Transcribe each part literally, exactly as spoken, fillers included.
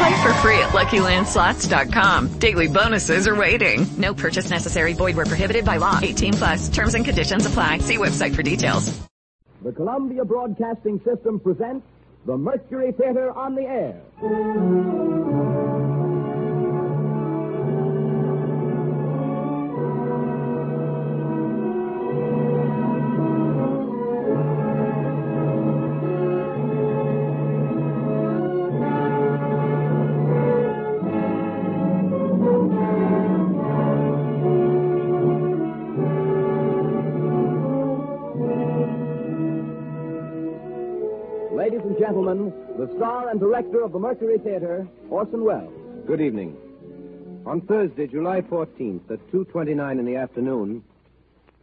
Play for free at lucky land slots dot com. Daily bonuses are waiting. No purchase necessary. Void where prohibited by law. eighteen plus. Terms and conditions apply. See website for details. The Columbia Broadcasting System presents the Mercury Theater on the Air. Gentlemen, the star and director of the Mercury Theater, Orson Welles. Good evening. On Thursday, July fourteenth, at two twenty-nine in the afternoon,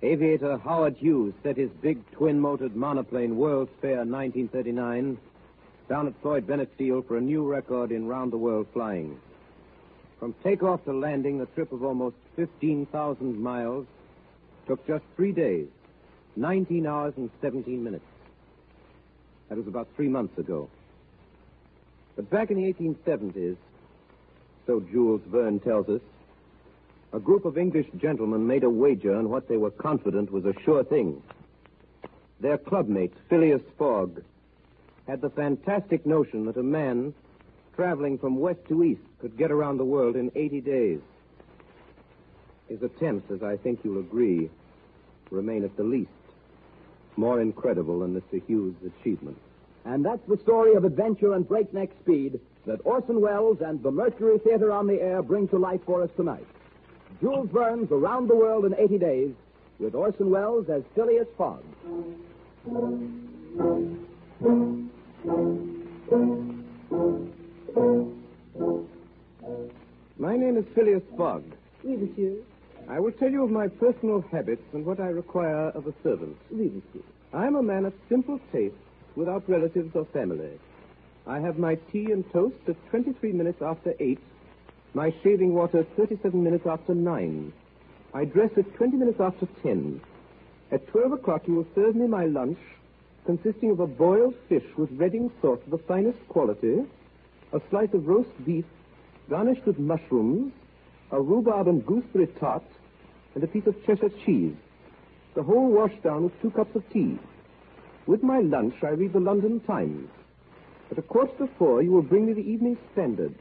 aviator Howard Hughes set his big twin-motored monoplane World's Fair nineteen thirty-nine down at Floyd Bennett Field for a new record in round-the-world flying. From takeoff to landing, the trip of almost fifteen thousand miles took just three days, nineteen hours and seventeen minutes. That was about three months ago. But back in the eighteen seventies, so Jules Verne tells us, a group of English gentlemen made a wager on what they were confident was a sure thing. Their clubmate, Phileas Fogg, had the fantastic notion that a man traveling from west to east could get around the world in eighty days. His attempts, as I think you'll agree, remain at the least more incredible than Mister Hughes' achievement. And that's the story of adventure and breakneck speed that Orson Welles and the Mercury Theater on the Air bring to life for us tonight. Jules Verne's Around the World in eighty days with Orson Welles as Phileas Fogg. My name is Phileas Fogg. Oui, monsieur. I will tell you of my personal habits and what I require of a servant. Really? I am a man of simple tastes, without relatives or family. I have my tea and toast at twenty-three minutes after eight, my shaving water at thirty-seven minutes after nine. I dress at twenty minutes after ten. At twelve o'clock, you will serve me my lunch, consisting of a boiled fish with Reading sauce of the finest quality, a slice of roast beef, garnished with mushrooms, a rhubarb and gooseberry tart, and a piece of Cheshire cheese, the whole washed down with two cups of tea. With my lunch, I read the London Times. At a quarter to four, you will bring me the Evening Standard.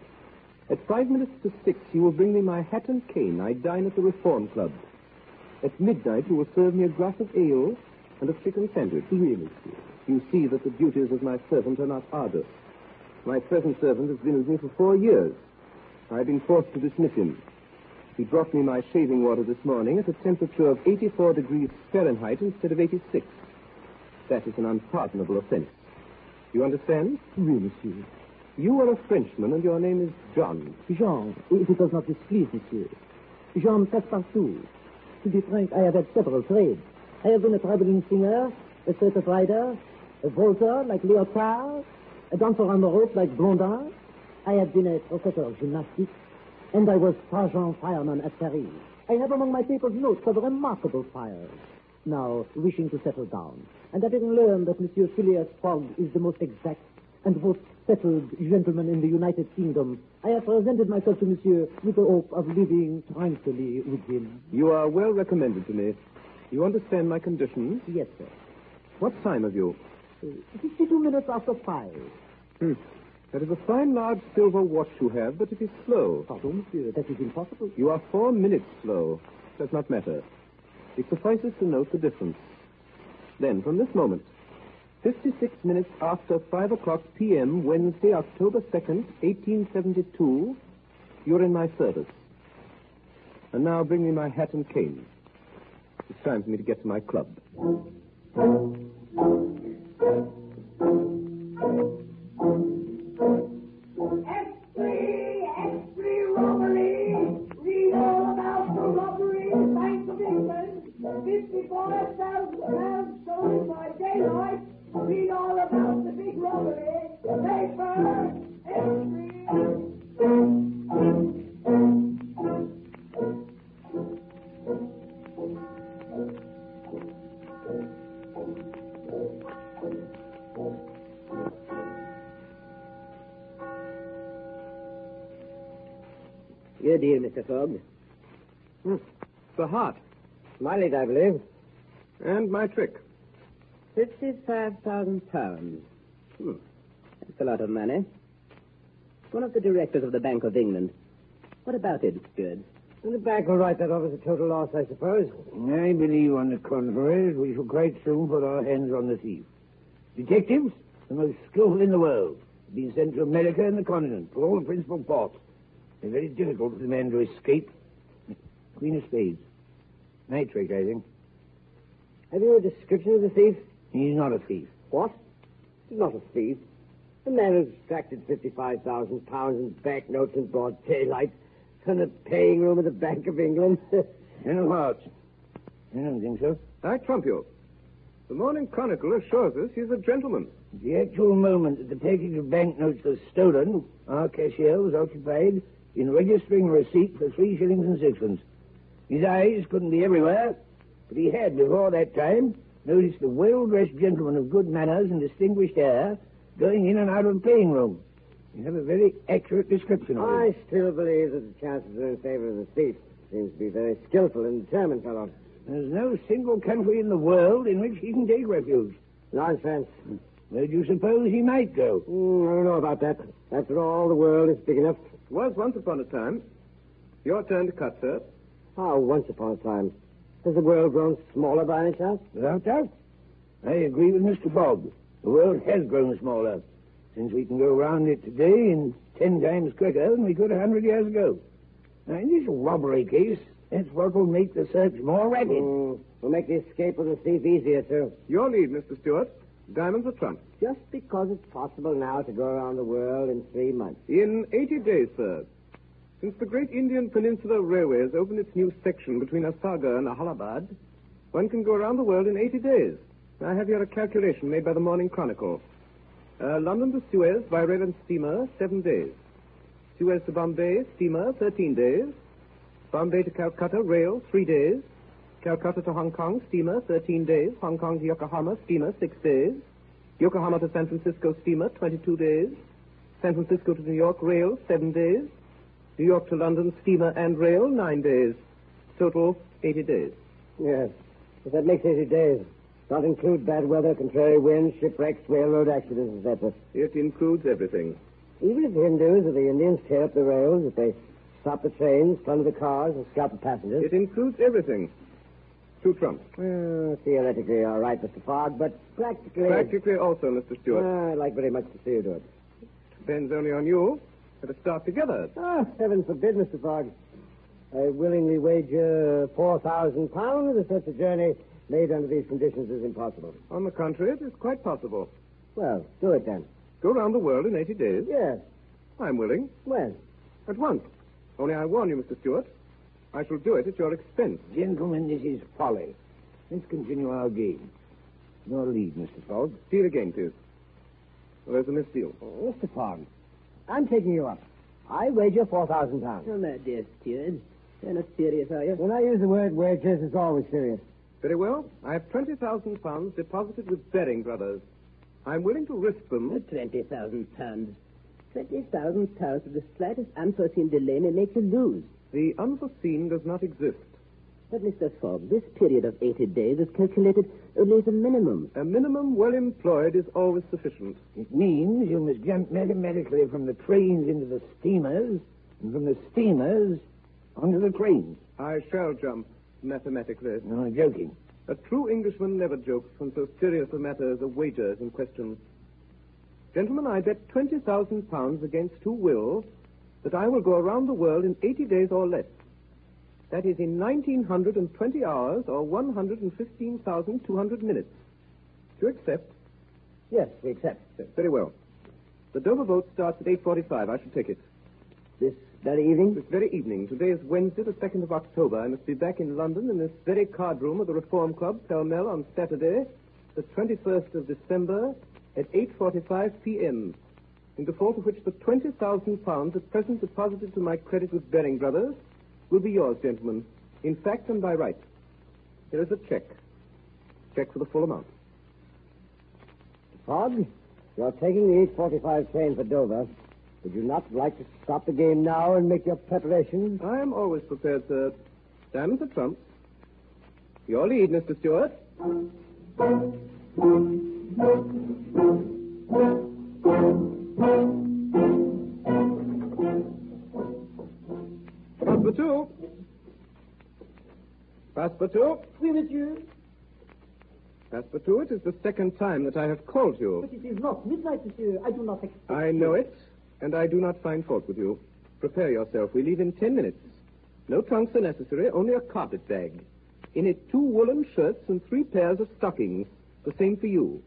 At five minutes to six, you will bring me my hat and cane. I dine at the Reform Club. At midnight, you will serve me a glass of ale and a chicken sandwich. Really? You see that the duties of my servant are not arduous. My present servant has been with me for four years. I have been forced to dismiss him. He brought me my shaving water this morning at a temperature of eighty-four degrees Fahrenheit instead of eighty-six. That is an unpardonable offense. You understand? Oui, monsieur. You are a Frenchman and your name is John. Jean, if it does not displease monsieur. Jean Passepartout. To be frank, I have had several trades. I have been a traveling singer, a circuit rider, a vaulter like Leotard, a dancer on the rope like Blondin. I have been a professor of gymnastics, and I was sergeant fireman at Paris. I have among my papers notes of remarkable fires. Now, wishing to settle down, and having learned that Monsieur Phileas Fogg is the most exact and most settled gentleman in the United Kingdom, I have presented myself to Monsieur with the hope of living tranquilly with him. You are well recommended to me. You understand my conditions? Yes, sir. What time have you? Uh, fifty-two minutes after five. Hmm. That is a fine large silver watch you have, but it is slow. Pardon, monsieur, that is impossible. You are four minutes slow. Does not matter. It suffices to note the difference. then, from this moment, fifty-six minutes after five o'clock p m, Wednesday, October second, eighteen seventy-two, you're in my service. And now bring me my hat and cane. It's time for me to get to my club. Good deal, Mister Fogg. Hmm. The heart. Mileage, I believe. And my trick. fifty-five thousand pounds. Hmm. That's a lot of money. One of the directors of the Bank of England. What about it, Steward? Well, the bank will write that off as a total loss, I suppose. I believe, on the contrary, we shall quite soon put our hands on the thief. Detectives, the most skillful in the world. Been sent to America and the continent for all the principal ports. They're very difficult for the man to escape. Queen of Spades. Night trick, I think. Have you a description of the thief? He's not a thief. What? He's not a thief. The man who extracted fifty-five thousand pounds in banknotes in broad daylight from the paying room of the Bank of England. General Hart. I don't think so. I trump you. The Morning Chronicle assures us he's a gentleman. At the actual moment that the package of banknotes was stolen, our cashier was occupied in registering a receipt for three shillings and sixpence. His eyes couldn't be everywhere, but he had, before that time, noticed a well-dressed gentleman of good manners and distinguished air going in and out of the playing room. You have a very accurate description of him. I still believe that the chances are in favor of the thief. Seems to be very skillful and determined fellow. There's no single country in the world in which he can take refuge. Nonsense. Where do you suppose he might go? Mm, I don't know about that. After all, the world is big enough. It was once upon a time. Your turn to cut, sir. How once upon a time? Has the world grown smaller by any chance? Without doubt. I agree with Mister Bob. The world has grown smaller, since we can go round it today in ten times quicker than we could a hundred years ago. Now, in this robbery case, that's what will make the search more rapid. Mm, will make the escape of the thief easier, too. Your lead, Mister Stewart. Diamonds are trump. Just because it's possible now to go around the world in three months. In eighty days, sir. Since the Great Indian Peninsula Railway has opened its new section between Asaga and Allahabad, one can go around the world in eighty days. I have here a calculation made by the Morning Chronicle. Uh, London to Suez by rail and steamer, seven days. Suez to Bombay, steamer, thirteen days. Bombay to Calcutta, rail, three days. Calcutta to Hong Kong, steamer, thirteen days. Hong Kong to Yokohama, steamer, six days. Yokohama to San Francisco, steamer, twenty-two days. San Francisco to New York, rail, seven days. New York to London, steamer and rail, nine days. Total, eighty days. Yes, but that makes eighty days. Not include bad weather, contrary winds, shipwrecks, railroad accidents, et cetera. It includes everything. Even if the Hindus or the Indians tear up the rails, if they stop the trains, plunder the cars, and scalp the passengers. It includes everything. Two trumps. Well, theoretically, all right, Mister Fogg, but practically... Practically also, Mister Stewart. Uh, I'd like very much to see you do it. Depends only on you. Let us start together. Oh, heaven forbid, Mister Fogg. I willingly wager four thousand pounds that such a journey made under these conditions is impossible. On the contrary, it is quite possible. Well, do it then. Go round the world in eighty days? Yes. I'm willing. When? At once. Only I warn you, Mister Stewart, I shall do it at your expense. Gentlemen, this is folly. Let's continue our game. Your lead, Mister Fogg. Deal again, please. There's a misdeal. Oh, Mister Fogg, I'm taking you up. I wager four thousand pounds. Oh, my dear Steward, you're not serious, are you? When I use the word wagers, it's always serious. Very well. I have twenty thousand pounds deposited with Baring Brothers. I'm willing to risk them... Oh, twenty thousand pounds. twenty thousand pounds with the slightest unforeseen delay may make you lose. The unforeseen does not exist. But, Mister Fogg, this period of eighty days is calculated only as a minimum. A minimum well employed is always sufficient. It means you must jump mathematically from the trains into the steamers and from the steamers onto the trains. I shall jump mathematically. No, I'm joking. A true Englishman never jokes when so serious a matter as a wager is in question. Gentlemen, I bet twenty thousand pounds against two wills that I will go around the world in eighty days or less. That is in nineteen hundred twenty hours or one hundred fifteen thousand two hundred minutes. Do you accept? Yes, we accept. Very well. The Dover vote starts at eight forty-five. I shall take it. This very evening? This very evening. Today is Wednesday, the second of October. I must be back in London in this very card room of the Reform Club, Pall Mall, on Saturday, the twenty-first of December, at eight forty-five p.m., in default of which the twenty thousand pounds at present deposited to my credit with Baring Brothers will be yours, gentlemen, in fact and by right. Here is a check. Check for the full amount. Fogg, you're taking the eight forty-five train for Dover. Would you not like to stop the game now and make your preparations? I am always prepared, sir. Diamonds are trumps. Your lead, Mister Stewart. Passepartout. Passepartout. Oui, monsieur. Passepartout, it is the second time that I have called you. But it is not midnight, monsieur. I do not expect. I know it. And I do not find fault with you. Prepare yourself. We leave in ten minutes. No trunks are necessary, only a carpet bag. In it, two woolen shirts and three pairs of stockings. The same for you.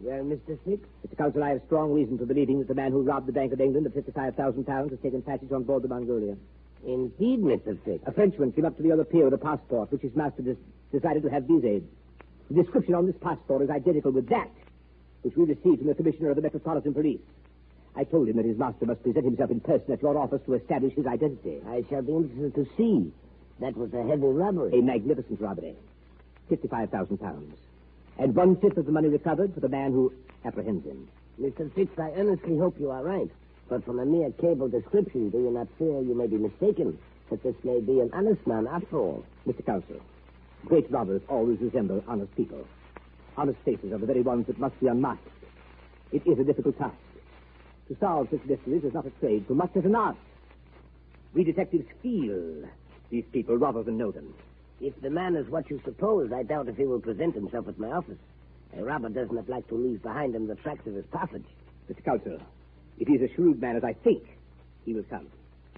Well, Mister Snick, Mister Counsel, I have strong reason for believing that the man who robbed the Bank of England of fifty-five thousand pounds has taken passage on board the Mongolia. Indeed, Mister Snick. A Frenchman came up to the other pier with a passport, which his master des- decided to have vised. The description on this passport is identical with that which we received from the Commissioner of the Metropolitan Police. I told him that his master must present himself in person at your office to establish his identity. I shall be interested to see. That was a heavy robbery. A magnificent robbery. fifty-five thousand pounds. And one-fifth of the money recovered for the man who apprehends him. Mister Fix, I earnestly hope you are right. But from a mere cable description, do you not fear you may be mistaken, that this may be an honest man after all? Mister Counsel, great robbers always resemble honest people. Honest faces are the very ones that must be unmasked. It is a difficult task. To solve such mysteries is not a trade, so much as an art. We detectives feel these people rather than know them. If the man is what you suppose, I doubt if he will present himself at my office. A robber does not like to leave behind him the tracks of his passage. Mister Counsel, if he's a shrewd man as I think, he will come.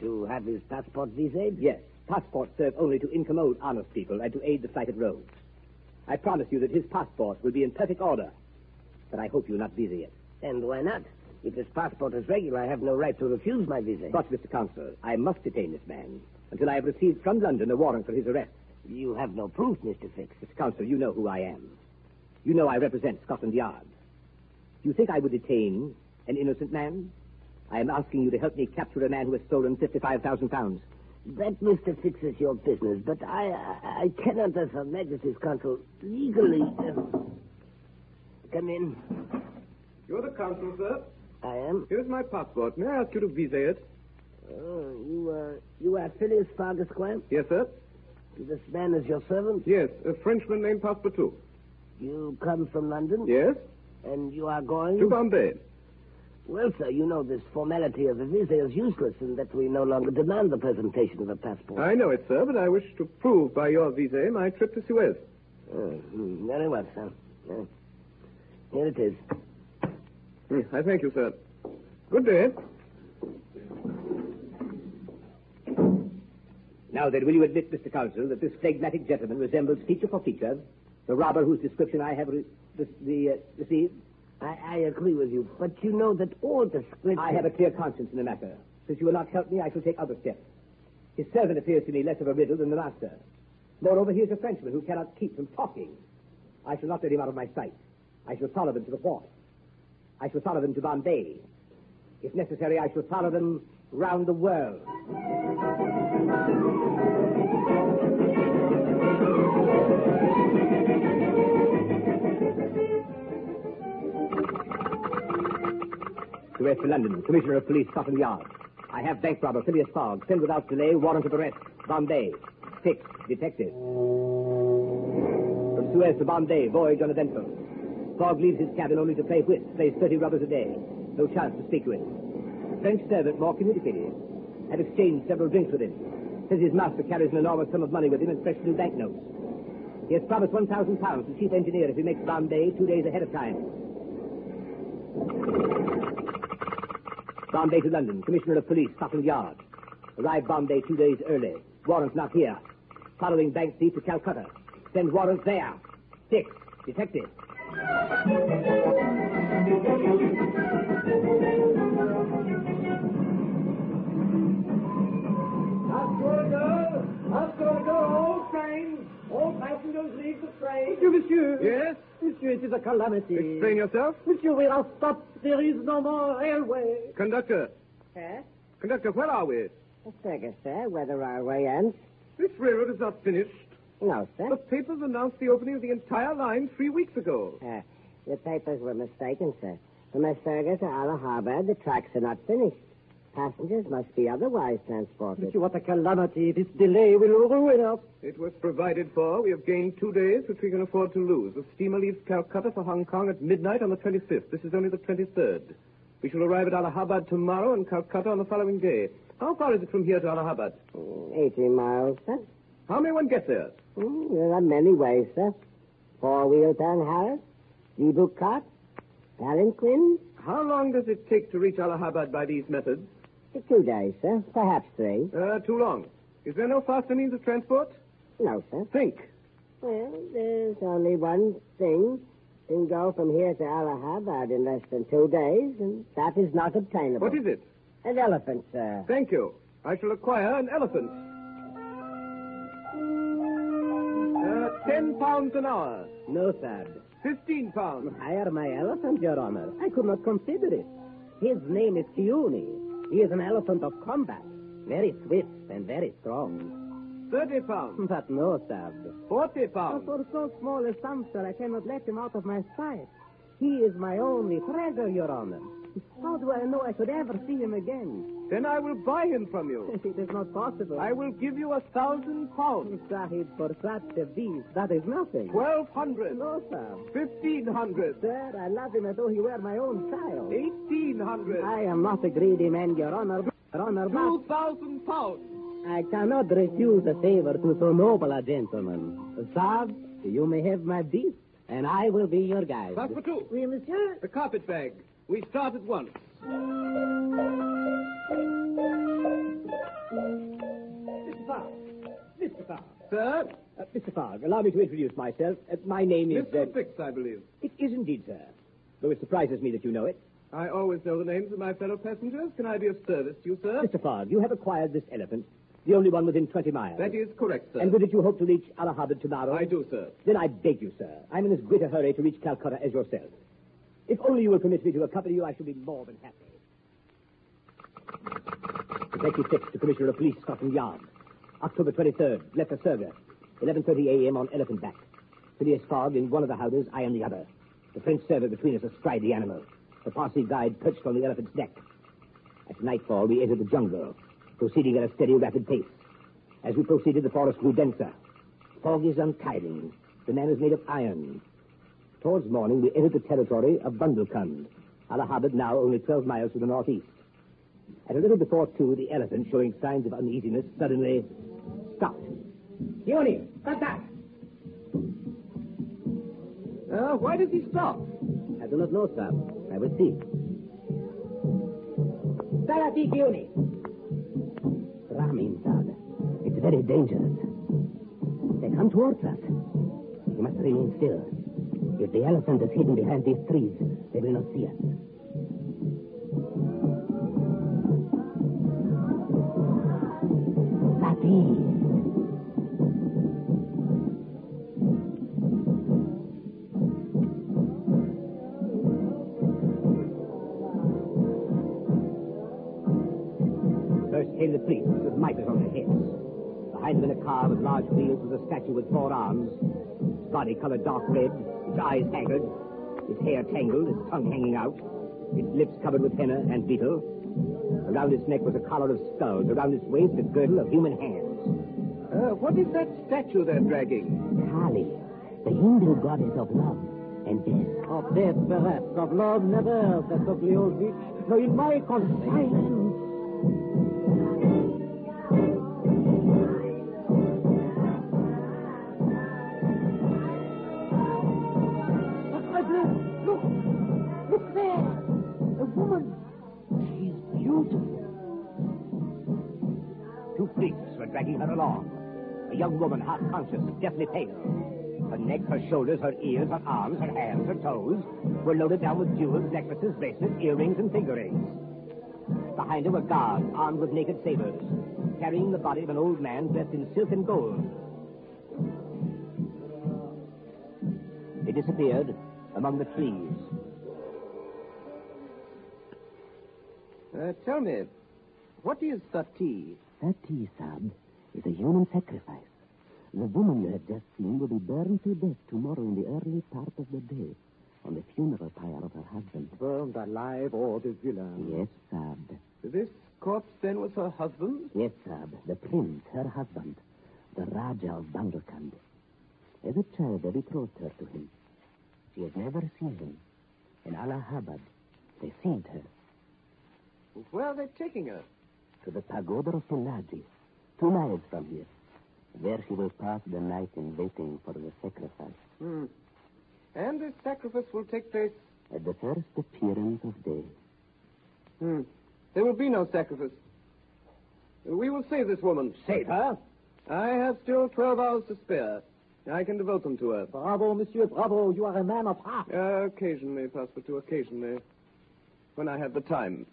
To have his passport vised? Yes. Passports serve only to incommode honest people and to aid the sighted rogues. I promise you that his passport will be in perfect order, but I hope you'll not visa it. And why not? If his passport is regular, I have no right to refuse my visa. But, Mister Counsel, I must detain this man until I have received from London a warrant for his arrest. You have no proof, Mister Fix. Mister Counsel, you know who I am. You know I represent Scotland Yard. Do you think I would detain an innocent man? I am asking you to help me capture a man who has stolen fifty-five thousand pounds. That, Mister Fix, is your business, but I I, I cannot, as Her Majesty's Counsel, legally... Um... Come in. You're the counsel, sir. I am. Here's my passport. May I ask you to visa it? Oh, you, uh, you are Phileas Fogg, Esquire? Yes, sir. This man is your servant? Yes, a Frenchman named Passepartout. You come from London? Yes. And you are going? To Bombay. Well, sir, you know this formality of a visa is useless and that we no longer demand the presentation of a passport. I know it, sir, but I wish to prove by your visa my trip to Suez. Oh, very well, sir. Yeah. Here it is. Mm, I thank you, sir. Good day. Now then, will you admit, Mister Counsel, that this phlegmatic gentleman resembles feature for feature the robber whose description I have re- the, the, uh, received? I, I agree with you, but you know that all descriptions... I have a clear conscience in the matter. Since you will not help me, I shall take other steps. His servant appears to me less of a riddle than the master. Moreover, he is a Frenchman who cannot keep from talking. I shall not let him out of my sight. I shall follow them to the port. I shall follow them to Bombay. If necessary, I shall follow them round the world. Arrest for London, Commissioner of Police, Scotland Yard. I have bank robber Phileas Fogg. Send without delay warrant of arrest. Bombay. Fix, detective. From Suez to Bombay, voyage uneventful. Fogg leaves his cabin only to play whist, plays thirty rubbers a day. No chance to speak to him. French servant more communicative. Have exchanged several drinks with him. Says his master carries an enormous sum of money with him and fresh new banknotes. He has promised one thousand pounds to chief engineer if he makes Bombay two days ahead of time. Bombay to London, Commissioner of Police, Scotland Yard. Arrived Bombay two days early. Warrant not here. Following bank thief to Calcutta. Send warrant there. Fix, detective. I'm going to go. I'm going to go home. Monsieur. Yes? Monsieur, it is a calamity. Explain yourself. Monsieur, we are stopped. There is no more railway. Conductor. Sir? Conductor, where are we? Well, sir, sir, where the railway ends. This railroad is not finished. No, sir. The papers announced the opening of the entire line three weeks ago. Uh, the papers were mistaken, sir. From Otago to Allahabad, the tracks are not finished. Passengers must be otherwise transported. But what a calamity. This delay will ruin us. It was provided for. We have gained two days, which we can afford to lose. The steamer leaves Calcutta for Hong Kong at midnight on the twenty-fifth. This is only the twenty-third. We shall arrive at Allahabad tomorrow and Calcutta on the following day. How far is it from here to Allahabad? eighty miles, sir. How may one get there? Mm, there are many ways, sir. Four-wheel pan-harris, zebuk cart, palanquin. How long does it take to reach Allahabad by these methods? Two days, sir. Perhaps three. Uh, too long. Is there no faster means of transport? No, sir. Think. Well, there's only one thing. You can go from here to Allahabad in less than two days, and that is not obtainable. What is it? An elephant, sir. Thank you. I shall acquire an elephant. Uh, ten pounds an hour. No, sir. Fifteen pounds. Hire my elephant, Your Honor. I could not consider it. His name is Kiuni. He is an elephant of combat. Very swift and very strong. Thirty pounds. But no, sir. Forty pounds. But for so small a sum, sir, I cannot let him out of my sight. He is my only treasure, Your Honor. How do I know I could ever see him again? Then I will buy him from you. It is not possible. I will give you a thousand pounds. Sahib, for such a beast, that is nothing. Twelve hundred. No, sir. Fifteen hundred. Sir, I love him as though he were my own child. Eighteen hundred. I am not a greedy man, Your Honor. Your Honor, Two thousand pounds. I cannot refuse a favor to so noble a gentleman. Sahib, you may have my beast, and I will be your guide. Passepartout. Oui, monsieur. The carpet bag. We start at once. Mister Fogg. Mister Fogg. Sir? Uh, Mister Fogg, allow me to introduce myself. Uh, my name is... Mister Fix, I believe. It is indeed, sir. Though it surprises me that you know it. I always know the names of my fellow passengers. Can I be of service to you, sir? Mister Fogg, you have acquired this elephant, the only one within twenty miles. That is correct, sir. And with it you hope to reach Allahabad tomorrow? I do, sir. Then I beg you, sir. I'm in as great a hurry to reach Calcutta as yourself. If only you will permit me to accompany you, I shall be more than happy. Detective Fix to Commissioner of Police, Scotland Yard. October twenty-third, left a server. eleven thirty a.m. on elephant back. Phileas Fogg in one of the houses, I in the other. The French server between us astride the animal. The Parsi guide perched on the elephant's neck. At nightfall, we entered the jungle, proceeding at a steady, rapid pace. As we proceeded, the forest grew denser. Fogg is untiring. The man is made of iron. Towards morning, we entered the territory of Bundelkhand, Allahabad now only twelve miles to the northeast. At a little before two, the elephant, showing signs of uneasiness, suddenly stopped. Yoni, stop that! Uh, why does he stop? I do not know, sir. I will see. Salati, Yoni! Ramin, sir. It's very dangerous. They come towards us. We must remain still. If the elephant is hidden behind these trees, they will not see us. Sati! First came the priest with mitres on their heads. Behind them in a car with large wheels was a statue with four arms, his body coloured dark red, his eyes haggard, his hair tangled, his tongue hanging out, his lips covered with henna and beetle. Around his neck was a collar of skulls, around his waist a girdle of human hands. Uh, what is that statue they're dragging? Kali, the Hindu goddess of love and death. Of death, perhaps, of love, never, that lovely old witch. No, in my confinement. Dragging her along. A young woman, half conscious, deathly pale. Her neck, her shoulders, her ears, her arms, her hands, her toes were loaded down with jewels, necklaces, bracelets, earrings, and finger rings. Behind her were guards armed with naked sabers, carrying the body of an old man dressed in silk and gold. He disappeared among the trees. Uh, tell me, what is sati? Sati, Saab, is a human sacrifice. The woman you have just seen will be burned to death tomorrow in the early part of the day on the funeral pyre of her husband. Burned alive or the villain? Yes, Saab. This corpse then was her husband? Yes, Saab. The prince, her husband, the Raja of Bundelkhand. As a child, they betrothed her to him. She has never seen him. In Allahabad, they sent her. Where are they taking her? To the pagoda of Pelaji, two miles from here. There she will pass the night in waiting for the sacrifice. Hmm. And this sacrifice will take place? At the first appearance of day. Hmm. There will be no sacrifice. We will save this woman. Save her? I have still twelve hours to spare. I can devote them to her. Bravo, monsieur, bravo. You are a man of heart. Uh, occasionally, Passepartout, occasionally. When I have the time.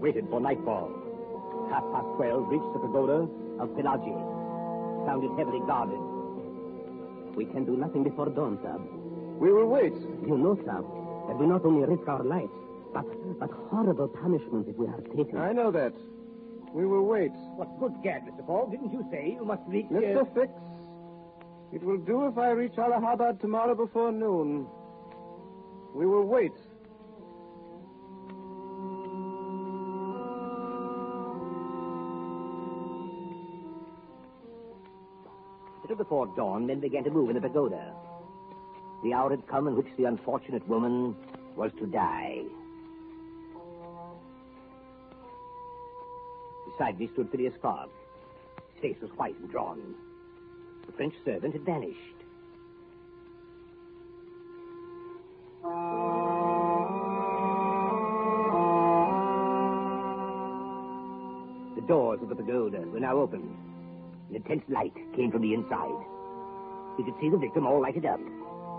Waited for nightfall. Half past twelve reached the pagoda of Pelagie. Sounded heavily guarded. We can do nothing before dawn, Saab. We will wait. You know, Saab, that we not only risk our lives, but, but horrible punishment if we are taken. I know that. We will wait. What good gad, Mister Fogg? Didn't you say you must reach... Mister Uh... Fix, it will do if I reach Allahabad tomorrow before noon. We will wait. Before dawn, men began to move in the pagoda. The hour had come in which the unfortunate woman was to die. Beside me stood Phileas Fogg. His face was white and drawn. The French servant had vanished. The doors of the pagoda were now opened. An intense light came from the inside. You could see the victim all lighted up,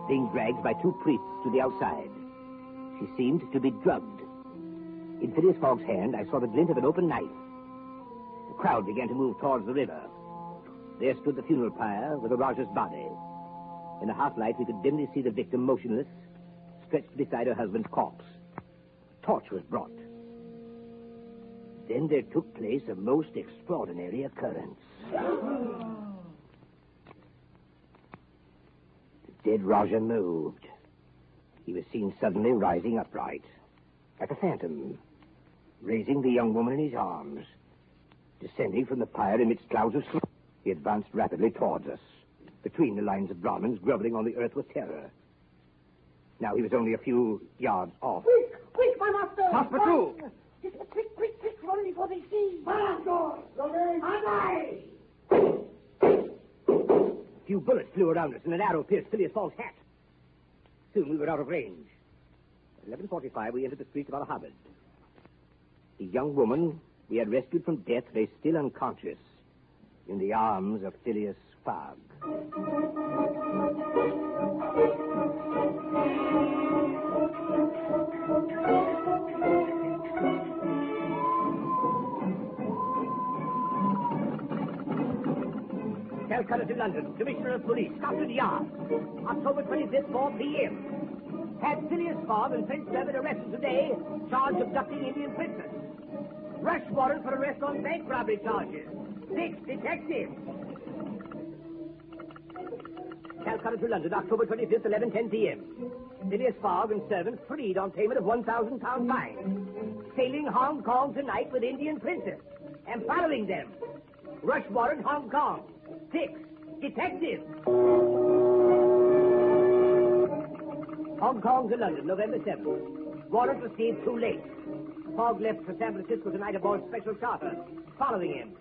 being dragged by two priests to the outside. She seemed to be drugged. In Phileas Fogg's hand, I saw the glint of an open knife. The crowd began to move towards the river. There stood the funeral pyre with the Raja's body. In the half-light, we could dimly see the victim motionless, stretched beside her husband's corpse. A torch was brought. Then there took place a most extraordinary occurrence. The dead Rajah moved. He was seen suddenly rising upright, like a phantom, raising the young woman in his arms, descending from the pyre amidst clouds of smoke. He advanced rapidly towards us, between the lines of Brahmins groveling on the earth with terror. Now he was only a few yards off. Quick, quick, my master! Passepartout! Just a quick, quick, quick, run before they see. Master! Master! A few bullets flew around us and an arrow pierced Phileas Fogg's hat. Soon we were out of range. At eleven forty-five, we entered the streets of Allahabad. The young woman we had rescued from death lay still unconscious in the arms of Phileas Fogg. Calcutta to London, Commissioner of Police, Scotland Yard. October twenty-fifth, four p.m. Had Phileas Fogg and French servant arrested today, charged abducting Indian prisoners. Rush warrant for arrest on bank robbery charges. Six detectives. Calcutta to London, October twenty-fifth, eleven ten p.m. Phileas Fogg and servant freed on payment of one thousand pounds fine. Sailing Hong Kong tonight with Indian princes. And following them. Rush warrant Hong Kong. Six detectives. Hong Kong to London, November seventh. Warrant received too late. Fogg left for San Francisco tonight aboard special charter. Following him.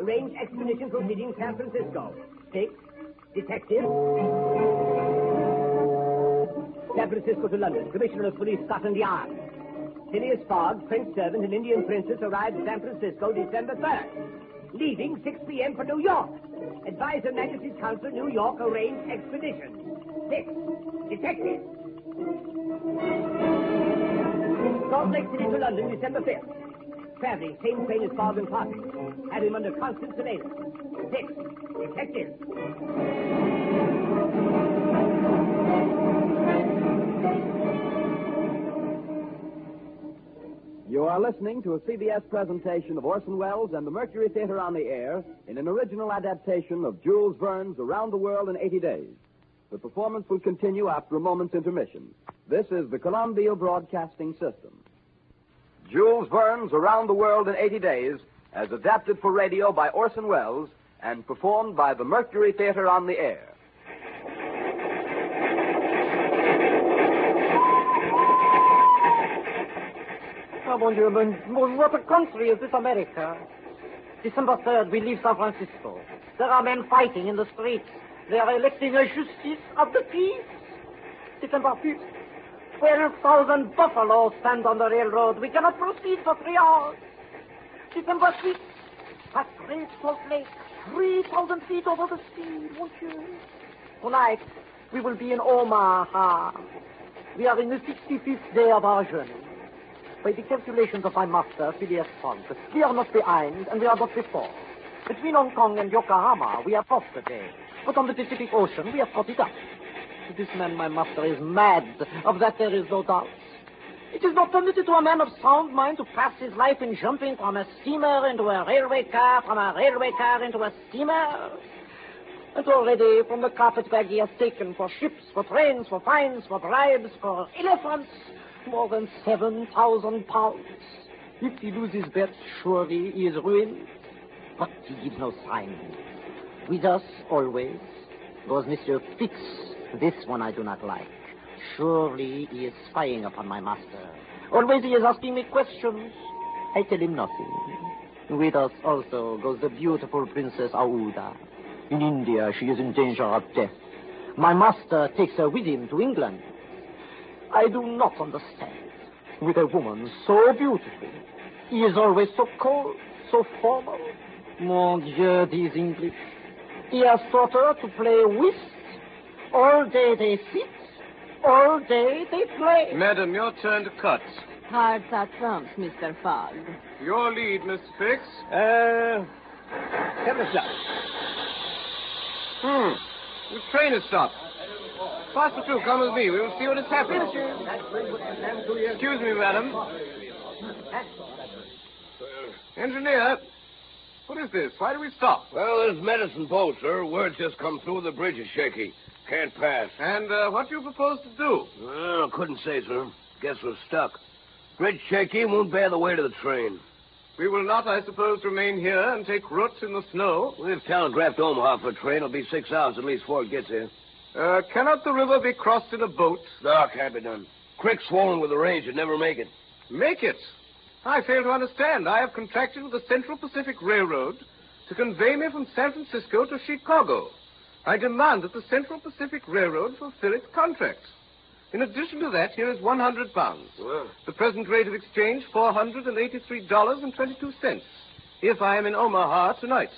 Arranged expedition proceeding San Francisco. Six detectives. San Francisco to London, Commissioner of Police, Scotland Yard. Phileas Fogg, French servant and Indian princess arrived at San Francisco December third. Leaving six p.m. for New York. Advise Her Majesty's Council, New York, arranged expedition. Six. Detectives. Salt Lake City to London, December fifth. Traveling, same train as Fogg and Clark. Had him under constant surveillance. Six, detectives. You are listening to a C B S presentation of Orson Welles and the Mercury Theater on the Air in an original adaptation of Jules Verne's Around the World in eighty days. The performance will continue after a moment's intermission. This is the Columbia Broadcasting System. Jules Verne's Around the World in eighty days, as adapted for radio by Orson Welles and performed by the Mercury Theater on the Air. Oh, mon Dieu, mon, what a country is this America? December third, we leave San Francisco. There are men fighting in the streets. They are electing a justice of the peace. December fifth. twelve thousand buffaloes stand on the railroad. We cannot proceed for three hours. December sixth, at Great Salt Lake, three thousand feet over the sea, monsieur. Tonight, we will be in Omaha. We are in the sixty-fifth day of our journey. By the calculations of my master, Phileas Fogg, we are not behind and we are not before. Between Hong Kong and Yokohama, we have lost a day. But on the Pacific Ocean, we have caught it up. This man, my master, is mad. Of that there is no doubt. It is not permitted to a man of sound mind to pass his life in jumping from a steamer into a railway car, from a railway car into a steamer. And already, from the carpetbag he has taken for ships, for trains, for fines, for bribes, for elephants, more than seven thousand pounds. If he loses that, surely he is ruined. But he gives no sign. With us, always, goes Mister Fix. This one I do not like. Surely he is spying upon my master. Always he is asking me questions. I tell him nothing. With us also goes the beautiful Princess Aouda. In India, she is in danger of death. My master takes her with him to England. I do not understand. With a woman so beautiful, he is always so cold, so formal. Mon Dieu, these English. He has taught her to play whist. All day they sit, all day they play. Madam, your turn to cut. Cards are trumps, Mister Fogg. Your lead, Miss Fix. Uh, seven o'clock. Hmm. The train has stopped. Passepartout, come with me. We will see what has happened. Excuse me, madam. Engineer, what is this? Why do we stop? Well, there's medicine boat, sir. Word just come through. The bridge is shaky. Can't pass. And uh, what do you propose to do? Uh, couldn't say, sir. Guess we're stuck. Bridge shaky won't bear the weight of the train. We will not, I suppose, remain here and take roots in the snow. We've telegraphed Omaha for a train. It'll be six hours at least before it gets here. Uh, cannot the river be crossed in a boat? No, can't be done. Creek swollen with the rain should never make it. Make it? I fail to understand. I have contracted with the Central Pacific Railroad to convey me from San Francisco to Chicago. I demand that the Central Pacific Railroad fulfill its contract. In addition to that, here is one hundred pounds. Wow. The present rate of exchange, four hundred eighty-three dollars and twenty-two cents, if I am in Omaha tonight.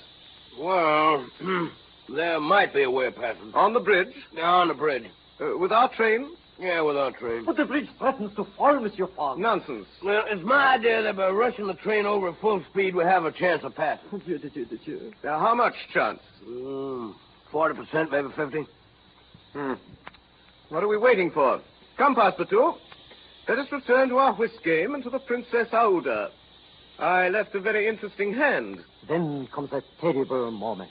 Well, there might be a way, Patton. On the bridge? Yeah, on the bridge. Uh, with our train? Yeah, with our train. But the bridge threatens to fall, Monsieur Fogg. Nonsense. Well, it's my idea that by rushing the train over at full speed, we have a chance of passing. Now, how much chance? Mm. Forty percent, maybe fifty. Hmm. What are we waiting for? Come, Passepartout. Let us return to our whist game and to the Princess Aouda. I left a very interesting hand. Then comes a terrible moment.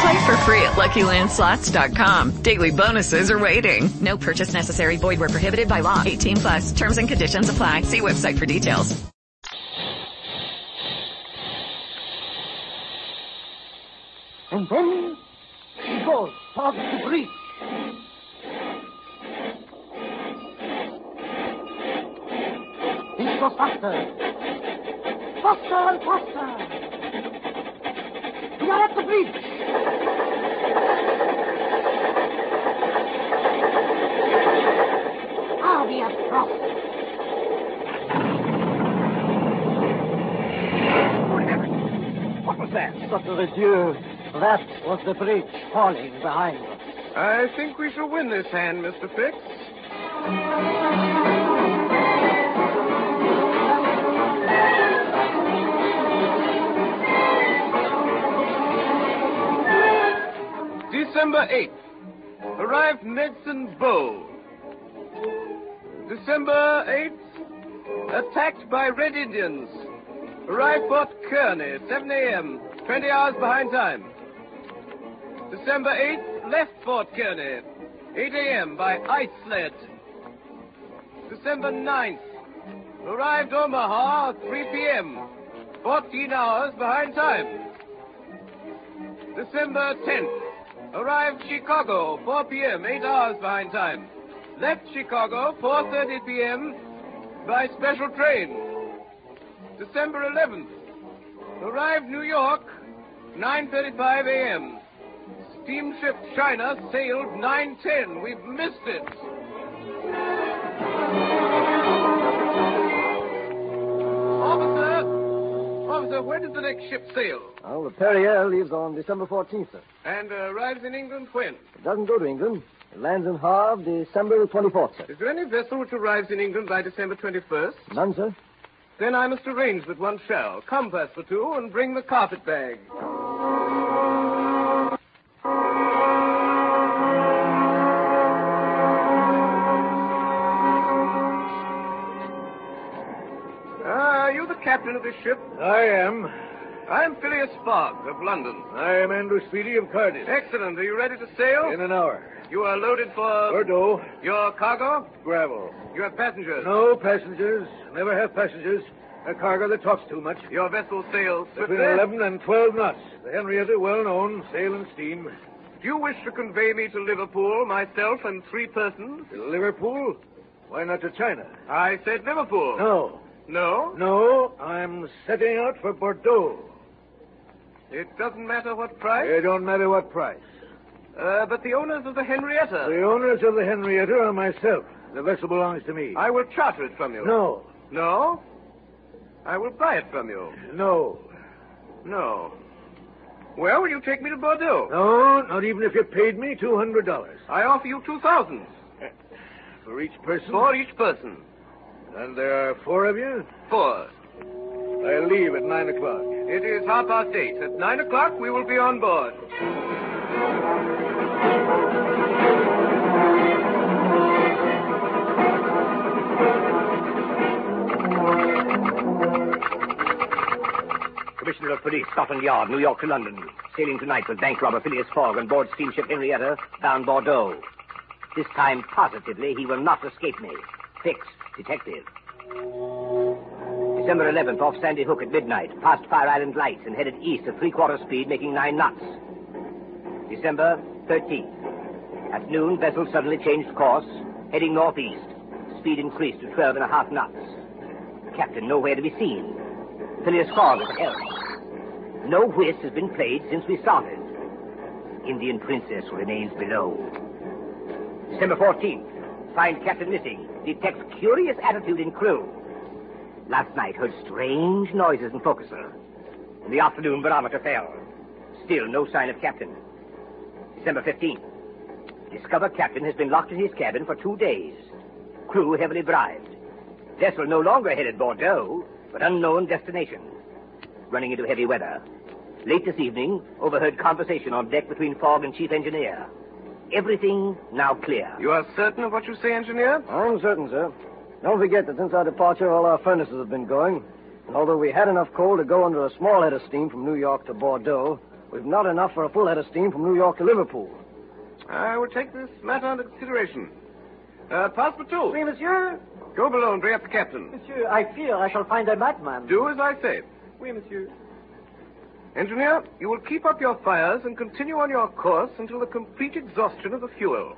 Play for free at Lucky Land Slots dot com. Daily bonuses are waiting. No purchase necessary. Void where prohibited by law. eighteen plus. Terms and conditions apply. See website for details. And then he goes past the bridge. It goes faster. Faster and faster. You're up the beach. I'll be a prophet. What was that? Sacre Dieu, that was the bridge falling behind us. I think we shall win this hand, Mister Fix. December eighth, arrived Medicine Bow. December eighth, attacked by Red Indians. Arrived Fort Kearney, seven a.m., twenty hours behind time. December eighth, left Fort Kearney, eight a.m. by ice sled. December ninth, arrived Omaha, three p.m., fourteen hours behind time. December tenth, arrived Chicago, four p.m., eight hours behind time. Left Chicago, four thirty p.m., by special train. December eleventh, arrived New York, nine thirty-five a.m. Steamship China sailed nine ten. We've missed it. Officer, officer, where does the next ship sail? Well, the Perrier leaves on December fourteenth, sir. And uh, arrives in England when? It doesn't go to England. It lands in Havre December twenty-fourth, sir. Is there any vessel which arrives in England by December twenty-first? None, sir. Then I must arrange that one shall. Come, Passepartout, and bring the carpet bag. Ah, are you the captain of this ship? I am. I'm Phileas Fogg of London. I am Andrew Speedy of Cardiff. Excellent. Are you ready to sail? In an hour. You are loaded for... Bordeaux. Your cargo? Gravel. You have passengers? No passengers. Never have passengers. A cargo that talks too much. Your vessel sails swiftly? Between eleven and twelve knots. The Henrietta, well known, sail and steam. Do you wish to convey me to Liverpool, myself and three persons? To Liverpool? Why not to China? I said Liverpool. No. No? No, I'm setting out for Bordeaux. It doesn't matter what price? It don't matter what price. Uh, but the owners of the Henrietta... The owners of the Henrietta are myself. The vessel belongs to me. I will charter it from you. No. No? I will buy it from you. No. No. Well, will you take me to Bordeaux? No, not even if you paid me two hundred dollars. I offer you two thousand dollars. For each person? For each person. And there are four of you? Four. I leave at nine o'clock. It is half past eight. At nine o'clock, we will be on board. Commissioner of Police, Scotland Yard, New York to London. Sailing tonight with bank robber Phileas Fogg on board steamship Henrietta, bound Bordeaux. This time, positively, he will not escape me. Fix, detective. December eleventh, off Sandy Hook at midnight. Past Fire Island lights and headed east at three-quarter speed, making nine knots. December thirteenth. At noon, vessel suddenly changed course, heading northeast. Speed increased to twelve and a half knots. Captain nowhere to be seen. Phileas Fogg at the helm. No whist has been played since we started. Indian Princess remains below. December fourteenth. Find captain missing. Detects curious attitude in crew. Last night heard strange noises in forecastle. In the afternoon, barometer fell. Still no sign of captain. December fifteenth. Discover captain has been locked in his cabin for two days. Crew heavily bribed. Vessel no longer headed Bordeaux, but unknown destination. Running into heavy weather. Late this evening, overheard conversation on deck between Fogg and chief engineer. Everything now clear. You are certain of what you say, engineer? I'm certain, sir. Don't forget that since our departure, all our furnaces have been going. And although we had enough coal to go under a small head of steam from New York to Bordeaux, we've not enough for a full head of steam from New York to Liverpool. I will take this matter under consideration. Uh, Passepartout. Oui, monsieur. Go below and bring up the captain. Monsieur, I fear I shall find a madman. Do as I say. Oui, monsieur. Engineer, you will keep up your fires and continue on your course until the complete exhaustion of the fuel.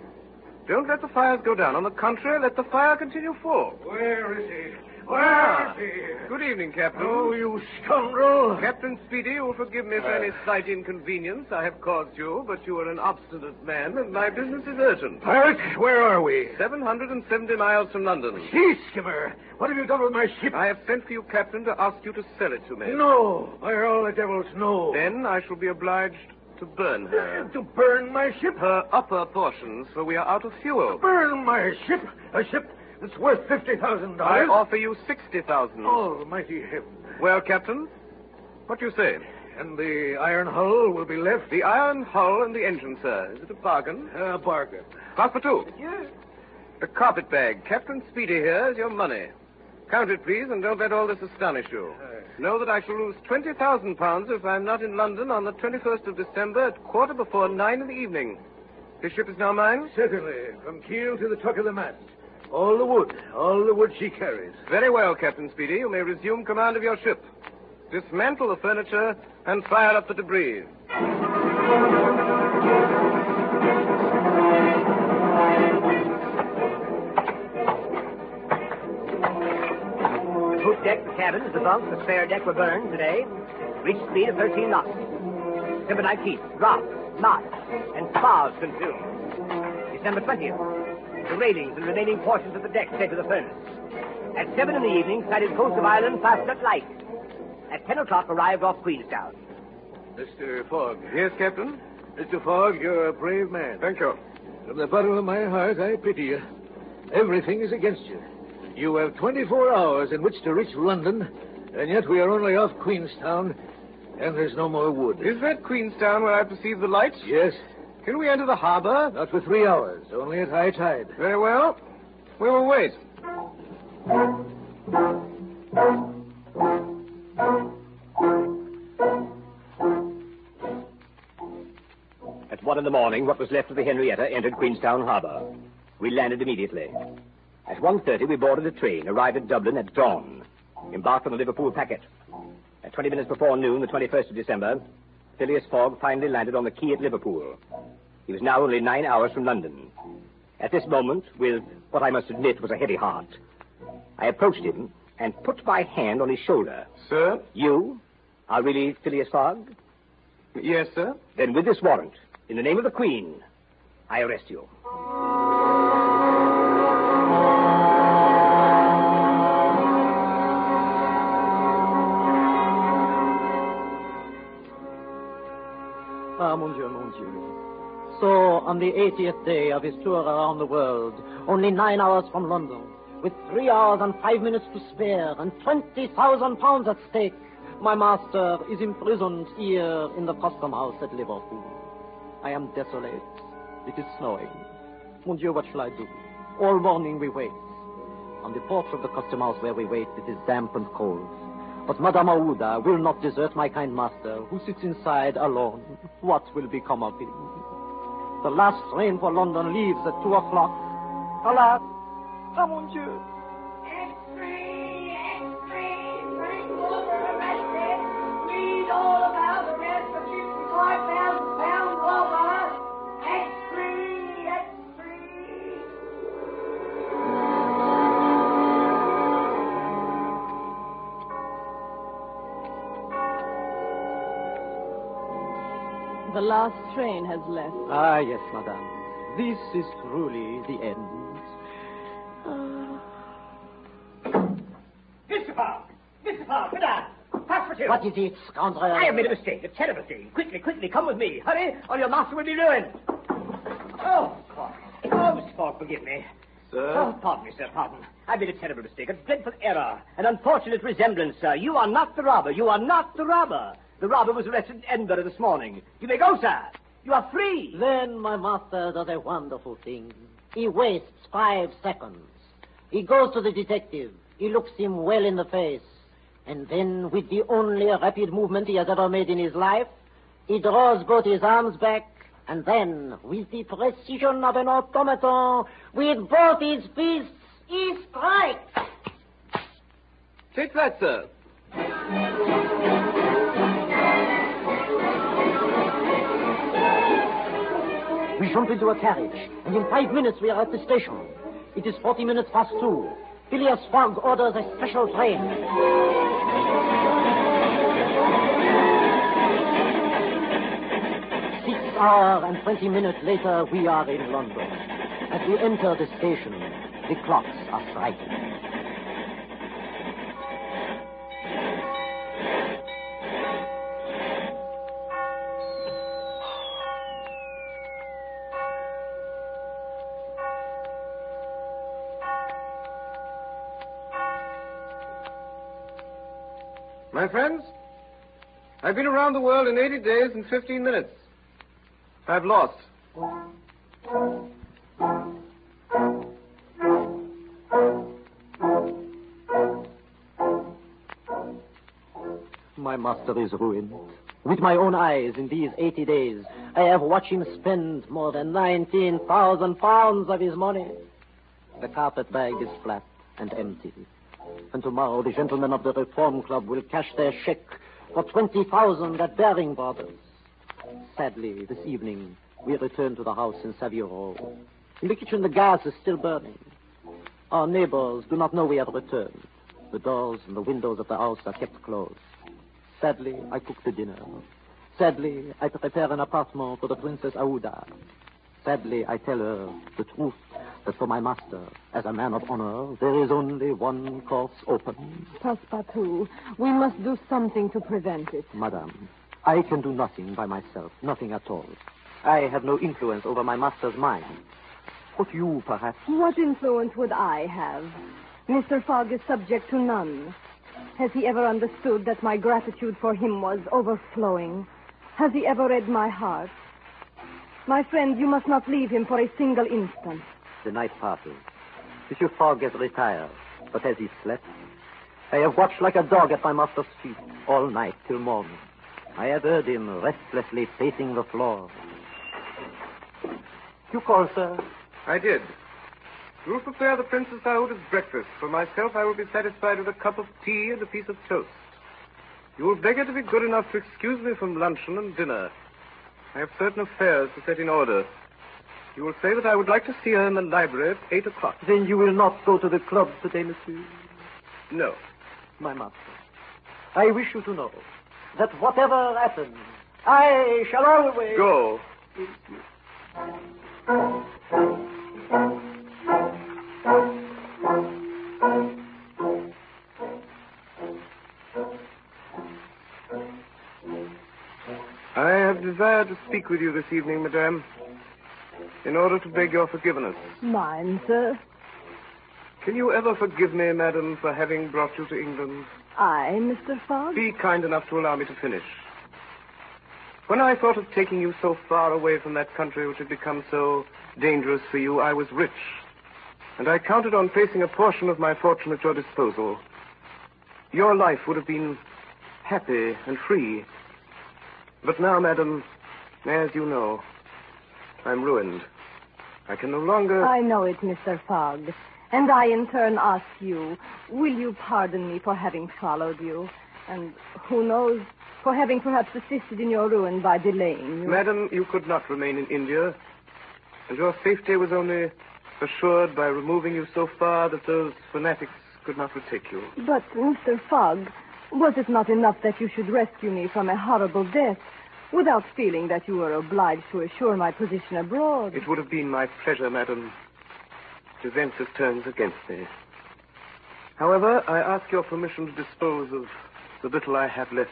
Don't let the fires go down. On the contrary, let the fire continue full. Where is he? Where is he? Good evening, Captain. Oh, you scoundrel. Captain Speedy, you'll forgive me for uh, any slight inconvenience I have caused you, but you are an obstinate man, and my business is urgent. Pirate, where are we? seven hundred seventy miles from London. Sea skipper, what have you done with my ship? I have sent for you, Captain, to ask you to sell it to me. No, by all the devils, no. Then I shall be obliged to burn her. Uh, to burn my ship? Her upper portions, for we are out of fuel. To burn my ship? A ship that's worth fifty thousand dollars? I offer you sixty thousand dollars. Almighty heaven. Well, Captain, what do you say? And the iron hull will be left? The iron hull and the engine, sir. Is it a bargain? A uh, bargain. Passepartout. Yes? The carpet bag. Captain Speedy here is your money. Count it, please, and don't let all this astonish you. Uh, know that I shall lose twenty thousand pounds if I'm not in London on the twenty-first of December at quarter before nine in the evening. This ship is now mine? Certainly, from keel to the top of the mast. All the wood, all the wood she carries. Very well, Captain Speedy. You may resume command of your ship. Dismantle the furniture and fire up the debris. Poop deck, the cabins, the bunks, the spare deck were burned today. Reached speed of thirteen knots. Fibonacci teeth, drop, knot, and spars consumed. December twentieth. The railings and remaining portions of the deck set to the furnace. At seven in the evening, sighted coast of Ireland fast at light. At ten o'clock, arrived off Queenstown. Mister Fogg. Yes, Captain? Mister Fogg, you're a brave man. Thank you. From the bottom of my heart, I pity you. Everything is against you. You have twenty-four hours in which to reach London, and yet we are only off Queenstown, and there's no more wood. Is that Queenstown where I perceive the lights? Yes. Can we enter the harbor? Not for three hours, only at high tide. Very well. We will wait. At one in the morning, what was left of the Henrietta entered Queenstown harbor. We landed immediately. At one thirty, we boarded a train, arrived at Dublin at dawn, embarked on the Liverpool packet. At twenty minutes before noon, the twenty-first of December... Phileas Fogg finally landed on the quay at Liverpool. He was now only nine hours from London. At this moment, with what I must admit was a heavy heart, I approached him and put my hand on his shoulder. Sir? You are really Phileas Fogg? Yes, sir. Then with this warrant, in the name of the Queen, I arrest you. Ah, mon Dieu, mon Dieu. So, on the eightieth day of his tour around the world, only nine hours from London, with three hours and five minutes to spare, and twenty thousand pounds at stake, my master is imprisoned here in the custom house at Liverpool. I am desolate. It is snowing. Mon Dieu, what shall I do? All morning we wait. On the porch of the custom house where we wait, it is damp and cold. But Madame Aouda will not desert my kind master, who sits inside alone. What will become of him? The last train for London leaves at two o'clock. Alas! Ah, mon Dieu! Extrait! Extrait! Frank Walter arrested! Read all about the rest of fifty-five thousand pounds Walter! Extrait! The last train has left. Ah, yes, madame. This is truly the end. Uh... Mister Fogg! Mister Fogg, madame! Passepartout! What is it, scoundrel? I have made a mistake, a terrible thing. Quickly, quickly, come with me. Hurry, or your master will be ruined. Oh, Fogg. Oh, Mister Fogg, forgive me. Sir? Oh, pardon me, sir, pardon. I made a terrible mistake, a dreadful error, an unfortunate resemblance, sir. You are not the robber. You are not the robber. The robber was arrested in Edinburgh this morning. You may go, sir. You are free. Then my master does a wonderful thing. He wastes five seconds. He goes to the detective. He looks him well in the face. And then, with the only rapid movement he has ever made in his life, he draws both his arms back, and then, with the precision of an automaton, with both his fists, he strikes. Take that, sir. We We jump into a carriage, and in five minutes we are at the station. It is forty minutes past two. Phileas Fogg orders a special train. Six hours and twenty minutes later, we are in London. As we enter the station, the clocks are striking. My friends, I've been around the world in eighty days and fifteen minutes. I've lost. My master is ruined. With my own eyes, in these eighty days, I have watched him spend more than nineteen thousand pounds of his money. The carpet bag is flat and empty. And tomorrow the gentlemen of the Reform Club will cash their cheque for twenty thousand at Baring Brothers. Sadly, this evening, we return to the house in Savile Row. In the kitchen, the gas is still burning. Our neighbors do not know we have returned. The doors and the windows of the house are kept closed. Sadly, I cook the dinner. Sadly, I prepare an apartment for the Princess Aouda. Sadly, I tell her the truth. But for my master, as a man of honor, there is only one course open. Passepartout, we must do something to prevent it. Madame, I can do nothing by myself, nothing at all. I have no influence over my master's mind. But you, perhaps... What influence would I have? Mister Fogg is subject to none. Has he ever understood that my gratitude for him was overflowing? Has he ever read my heart? My friend, you must not leave him for a single instant. The night passes. Monsieur Fogg has retired, but has he slept? I have watched like a dog at my master's feet all night till morning. I have heard him restlessly pacing the floor. You call, sir? I did. You'll prepare the Princess Aouda's breakfast. For myself, I will be satisfied with a cup of tea and a piece of toast. You will beg her to be good enough to excuse me from luncheon and dinner. I have certain affairs to set in order. You will say that I would like to see her in the library at eight o'clock. Then you will not go to the club today, monsieur? No. My master, I wish you to know that whatever happens, I shall always... Go. I have desired to speak with you this evening, madame, in order to beg your forgiveness. Mine, sir? Can you ever forgive me, madam, for having brought you to England? I, Mister Fogg? Be kind enough to allow me to finish. When I thought of taking you so far away from that country which had become so dangerous for you, I was rich, and I counted on placing a portion of my fortune at your disposal. Your life would have been happy and free. But now, madam, as you know, I'm ruined. I can no longer... I know it, Mister Fogg. And I, in turn, ask you, will you pardon me for having followed you? And who knows, for having perhaps assisted in your ruin by delaying you. Madam, you could not remain in India. And your safety was only assured by removing you so far that those fanatics could not retake you. But, Mister Fogg, was it not enough that you should rescue me from a horrible death, without feeling that you were obliged to assure my position abroad? It would have been my pleasure, madam, but events have turned against me. However, I ask your permission to dispose of the little I have left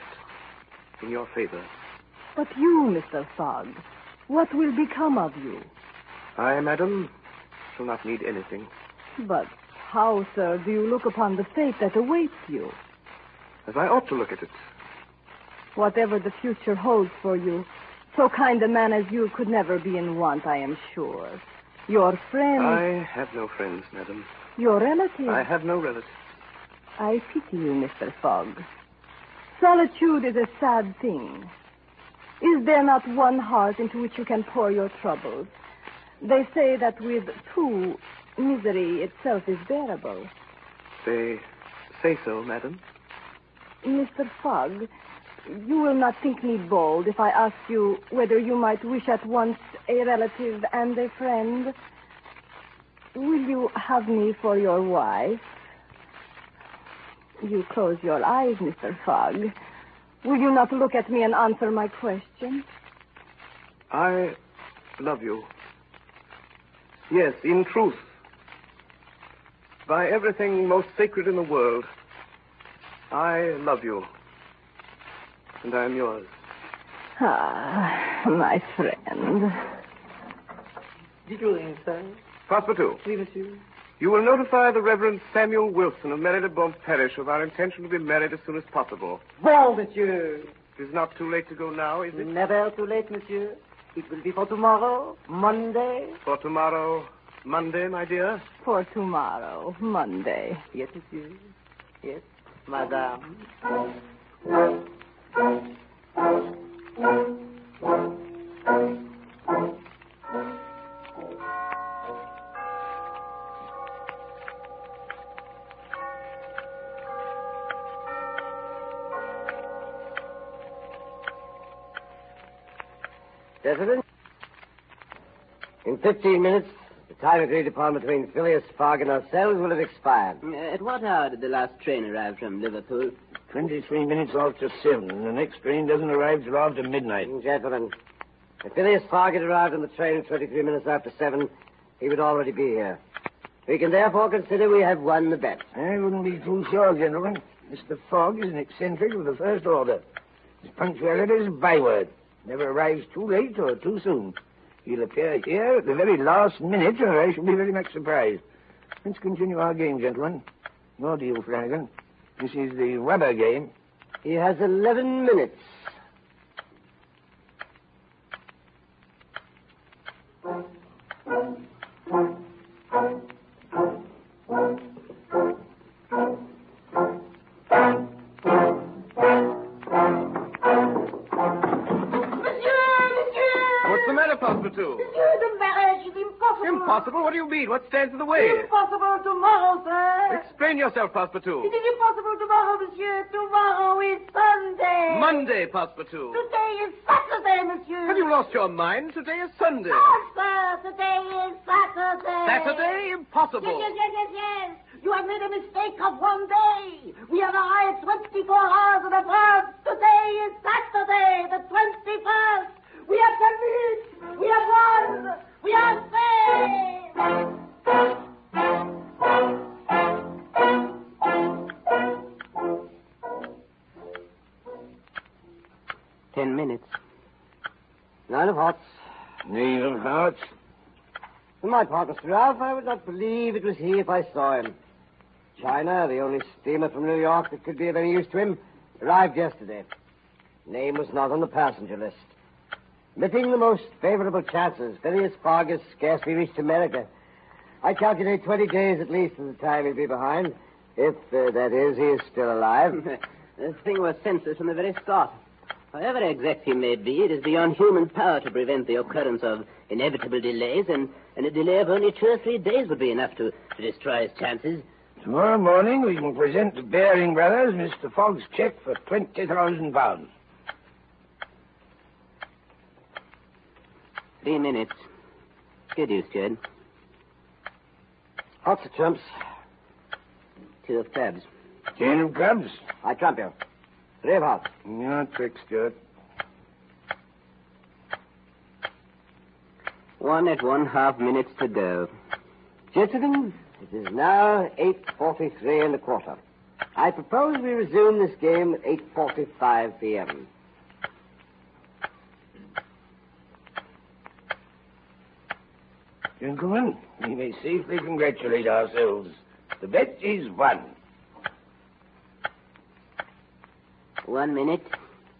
in your favor. But you, Mister Fogg, what will become of you? I, madam, shall not need anything. But how, sir, do you look upon the fate that awaits you? As I ought to look at it. Whatever the future holds for you, so kind a man as you could never be in want, I am sure. Your friends... I have no friends, madam. Your relatives... I have no relatives. I pity you, Mister Fogg. Solitude is a sad thing. Is there not one heart into which you can pour your troubles? They say that with two, misery itself is bearable. They say so, madam. Mister Fogg... You will not think me bold if I ask you whether you might wish at once a relative and a friend. Will you have me for your wife? You close your eyes, Mister Fogg. Will you not look at me and answer my question? I love you. Yes, in truth. By everything most sacred in the world, I love you. And I am yours. Ah, my friend. Did you ring, sir? Passepartout. Oui, monsieur. You will notify the Reverend Samuel Wilson of Marylebone Parish of our intention to be married as soon as possible. Bon, monsieur. It is not too late to go now, is it? Never too late, monsieur. It will be for tomorrow, Monday. For tomorrow, Monday, my dear? For tomorrow, Monday. Yes, monsieur. Yes, madame. President, in fifteen minutes, the time agreed upon between Phileas Fogg and ourselves will have expired. At what hour did the last train arrive from Liverpool? Twenty-three minutes after seven, and the next train doesn't arrive till after midnight. Gentlemen, if Phileas Fogg had arrived on the train twenty-three minutes after seven, he would already be here. We can therefore consider we have won the bet. I wouldn't be too sure, gentlemen. Mister Fogg is an eccentric of the first order. His punctuality is a byword. Never arrives too late or too soon. He'll appear here at the very last minute, or I shall be very much surprised. Let's continue our game, gentlemen. Nor do you, Flanagan. This is the rubber game. He has eleven minutes. What do you mean? What stands in the way? It's impossible tomorrow, sir. Explain yourself, Passepartout. It is impossible tomorrow, monsieur. Tomorrow is Sunday. Monday, Passepartout. Today is Saturday, monsieur. Have you lost your mind? Today is Sunday. No, sir. Today is Saturday. Saturday? Impossible. Yes, yes, yes, yes, yes. You have made a mistake of one day. We have arrived twenty-four hours in advance. Today is Saturday, the twenty-first. We have ten minutes. We have won. We are saved. Ten minutes. Nine of hearts. Nine of hearts. For my part, Mister Ralph, I would not believe it was he if I saw him. China, the only steamer from New York that could be of any use to him, arrived yesterday. Name was not on the passenger list. Missing the most favorable chances, Phileas Fogg has scarcely reached America. I calculate twenty days at least is the time he'll be behind, if, uh, that is, he is still alive. This thing was senseless from the very start. However exact he may be, it is beyond human power to prevent the occurrence of inevitable delays, and, and a delay of only two or three days would be enough to, to destroy his chances. Tomorrow morning we will present to Baring Brothers Mister Fogg's check for twenty thousand pounds. Three minutes. Good you, Steward. Hearts of trumps. Two of clubs. Ten of clubs. I trump you. Three of hearts. No tricks, Steward. One at one half minutes to go. Gentlemen, it is now eight forty-three and a quarter. I propose we resume this game at eight forty-five p.m. Gentlemen, we may safely congratulate ourselves. The bet is won. One minute,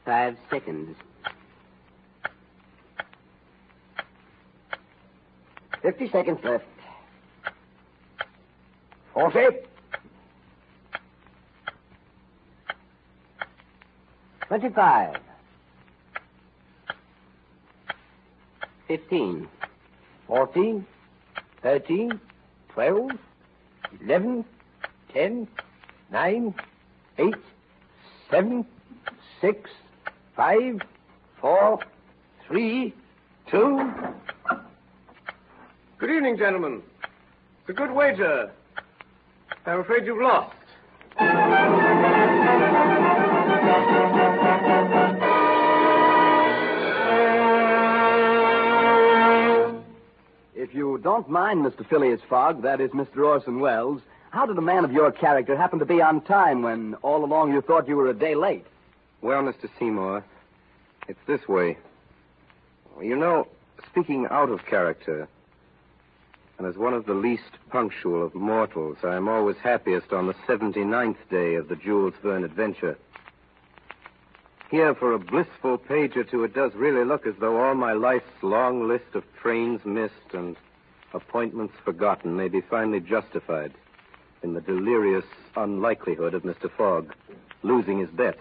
five seconds. Fifty seconds left. Forty. Twenty-five. Fifteen. Fourteen, thirteen, twelve, eleven, ten, nine, eight, seven, six, Five, four, three, two. Good evening, gentlemen. It's a good wager. I'm afraid you've lost. If you don't mind, Mister Phileas Fogg, that is Mister Orson Welles, how did a man of your character happen to be on time when all along you thought you were a day late? Well, Mister Seymour, it's this way. You know, speaking out of character, and as one of the least punctual of mortals, I am always happiest on the seventy-ninth day of the Jules Verne adventure. Here, for a blissful page or two, it does really look as though all my life's long list of trains missed and appointments forgotten may be finally justified in the delirious unlikelihood of Mister Fogg losing his bet.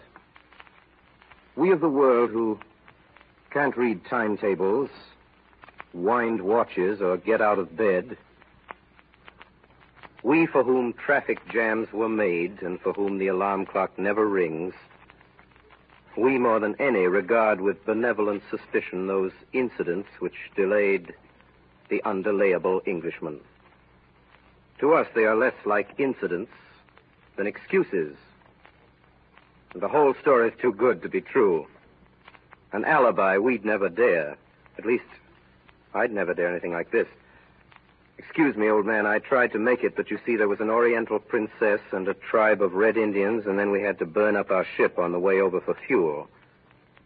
We of the world who can't read timetables, wind watches, or get out of bed, we for whom traffic jams were made and for whom the alarm clock never rings, we more than any regard with benevolent suspicion those incidents which delayed the undelayable Englishman. To us, they are less like incidents than excuses. And the whole story is too good to be true. An alibi we'd never dare. At least, I'd never dare anything like this. Excuse me, old man, I tried to make it, but you see, there was an Oriental princess and a tribe of Red Indians, and then we had to burn up our ship on the way over for fuel.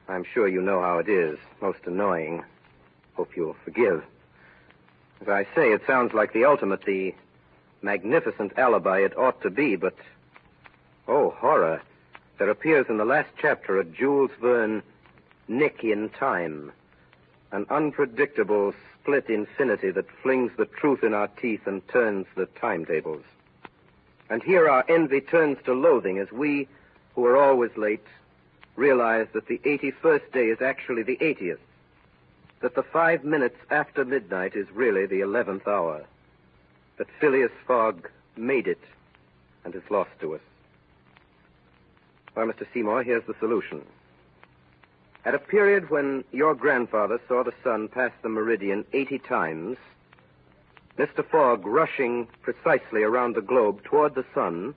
I'm sure you know how it is. Most annoying. Hope you'll forgive. As I say, it sounds like the ultimate, the magnificent alibi it ought to be, but, oh, horror, there appears in the last chapter a Jules Verne nick in time, an unpredictable split infinity that flings the truth in our teeth and turns the timetables. And here our envy turns to loathing as we, who are always late, realize that the eighty-first day is actually the eightieth, that the five minutes after midnight is really the eleventh hour. That Phileas Fogg made it and is lost to us. Well, Mister Seymour, here's the solution. At a period when your grandfather saw the sun pass the meridian eighty times, Mister Fogg, rushing precisely around the globe toward the sun,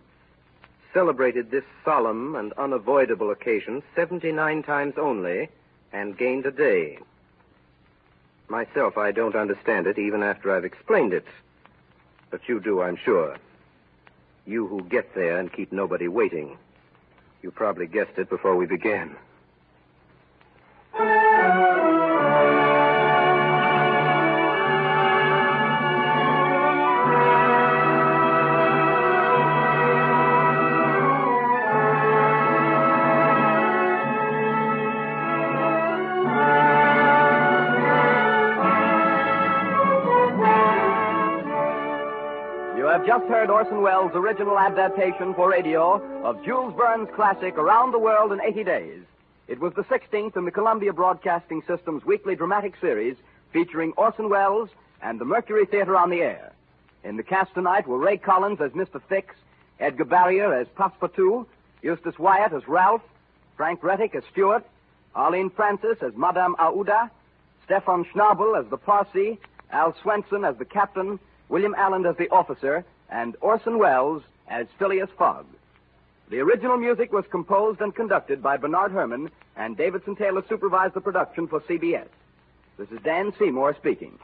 celebrated this solemn and unavoidable occasion seventy-nine times only and gained a day. Myself, I don't understand it even after I've explained it. But you do, I'm sure. You who get there and keep nobody waiting. You probably guessed it before we began. Just heard Orson Welles' original adaptation for radio of Jules Verne's classic Around the World in eighty Days. It was the sixteenth in the Columbia Broadcasting System's weekly dramatic series featuring Orson Welles and the Mercury Theater on the Air. In the cast tonight were Ray Collins as Mister Fix, Edgar Barrier as Passepartout, Eustace Wyatt as Ralph, Frank Rettick as Stewart, Arlene Francis as Madame Aouda, Stefan Schnabel as the Parsi, Al Swenson as the Captain, William Allen as the Officer, and Orson Welles as Phileas Fogg. The original music was composed and conducted by Bernard Herrmann, and Davidson Taylor supervised the production for C B S. This is Dan Seymour speaking.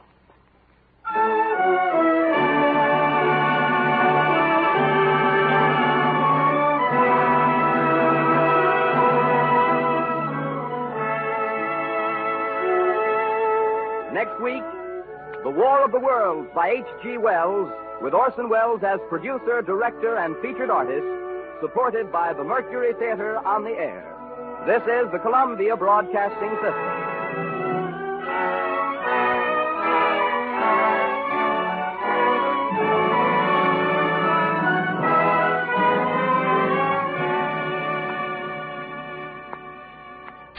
Next week, The War of the Worlds by H G Wells, with Orson Welles as producer, director, and featured artist, supported by the Mercury Theater on the Air. This is the Columbia Broadcasting System.